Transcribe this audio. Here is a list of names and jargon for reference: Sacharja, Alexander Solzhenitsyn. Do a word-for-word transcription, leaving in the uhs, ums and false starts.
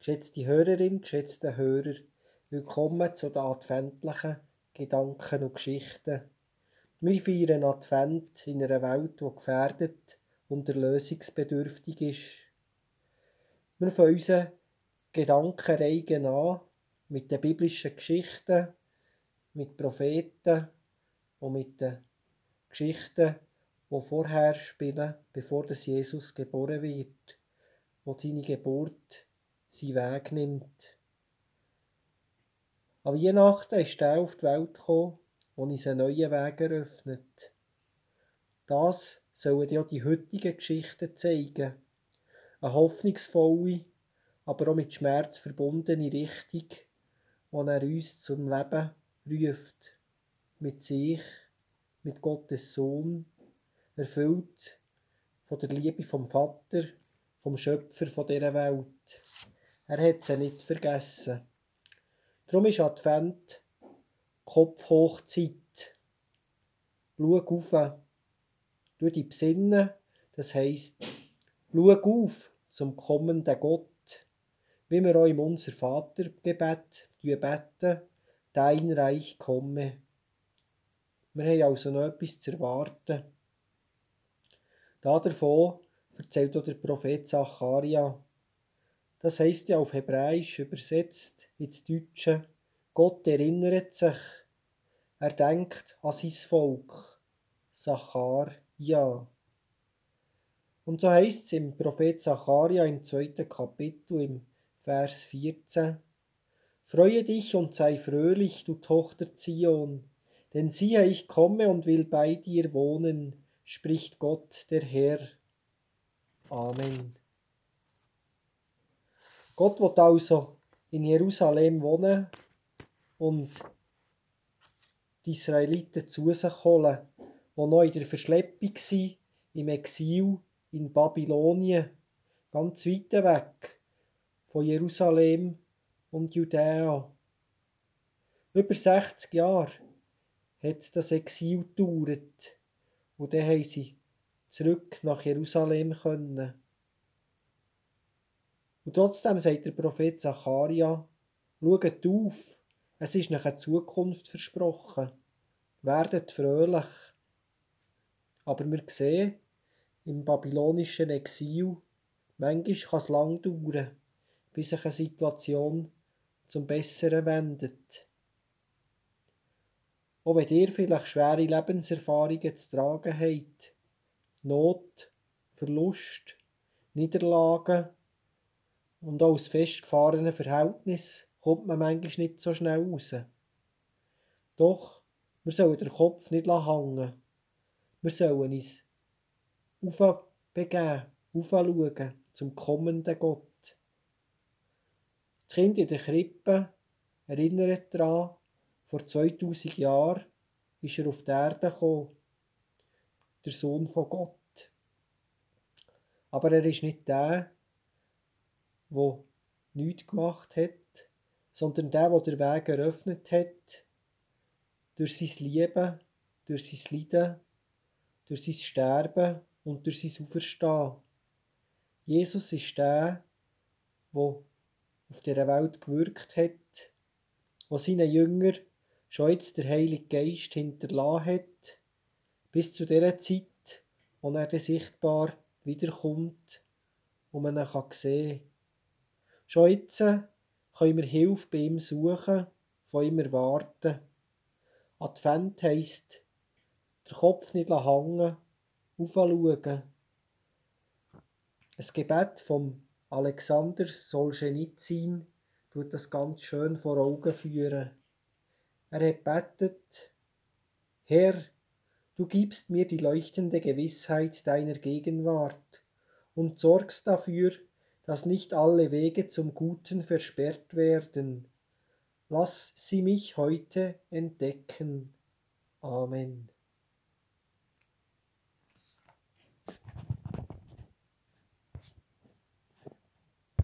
Geschätzte Hörerin, geschätzte Hörer, willkommen zu den adventlichen Gedanken und Geschichten. Wir feiern Advent in einer Welt, die gefährdet und erlösungsbedürftig ist. Wir fangen unsere Gedankenreigen an mit den biblischen Geschichten, mit Propheten und mit den Geschichten, die vorher spielen, bevor Jesus geboren wird, wo seine Geburt seinen Weg nimmt. An Weihnachten ist er auf die Welt gekommen und uns einen neuen Weg eröffnet. Das sollen ja die heutigen Geschichten zeigen. Eine hoffnungsvolle, aber auch mit Schmerz verbundene Richtung, die er uns zum Leben ruft. Mit sich, mit Gottes Sohn, erfüllt von der Liebe vom Vater, vom Schöpfer dieser Welt. Er hat sie nicht vergessen. Darum ist Advent Kopfhochzeit. Schau auf. Du dich besinnen, das heisst, schau auf zum kommenden Gott, wie wir auch im Unser Vater-Gebet beten, dein Reich komme. Wir haben also noch etwas zu erwarten. Davon erzählt auch der Prophet Sacharja. Das heisst ja auf Hebräisch übersetzt ins Deutsche, Gott erinnert sich, er denkt an sein Volk. Sacharja. Und so heisst es im Prophet Sacharja im zweiten Kapitel im Vers vierzehn, Freue dich und sei fröhlich, du Tochter Zion, denn siehe, ich komme und will bei dir wohnen, spricht Gott, der Herr. Amen. Gott will also in Jerusalem wohnen und die Israeliten zu sich holen, die noch in der Verschleppung sind, im Exil in Babylonien, ganz weit weg von Jerusalem und Judäa. Über sechzig Jahre hat das Exil gedauert. Und dann haben sie zurück nach Jerusalem können. Und trotzdem sagt der Prophet Sacharja, schaut auf, es ist euch eine Zukunft versprochen. Werdet fröhlich. Aber wir sehen, im babylonischen Exil, manchmal kann es lang dauern, bis sich eine Situation zum Besseren wendet. Auch wenn ihr vielleicht schwere Lebenserfahrungen zu tragen habt, Not, Verlust, Niederlagen und auch aus festgefahrenen Verhältnissen kommt man manchmal nicht so schnell raus. Doch, wir sollen den Kopf nicht hängen lassen. Wir sollen uns aufbegeben, aufschauen zum kommenden Gott. Die Kinder in der Krippe erinnern daran, vor zweitausend Jahren ist er auf die Erde gekommen, der Sohn von Gott. Aber er ist nicht der, der nichts gemacht hat, sondern der, der den Weg eröffnet hat, durch sein Leben, durch sein Leiden, durch sein Sterben und durch sein Auferstehen. Jesus ist der, der auf dieser Welt gewirkt hat, der seinen Jüngern schon jetzt der Heilige Geist hinterlassen hat, bis zu dieser Zeit, wo er dann sichtbar wiederkommt und man ihn sehen kann. Schon jetzt können wir Hilfe bei ihm suchen, von ihm erwarten. Advent heisst, den Kopf nicht hängen lassen, aufschauen. Ein Gebet von Alexander Solzhenitsyn tut das ganz schön vor Augen führen. Er hat gebetet, Herr, du gibst mir die leuchtende Gewissheit deiner Gegenwart und sorgst dafür, dass nicht alle Wege zum Guten versperrt werden. Lass sie mich heute entdecken. Amen.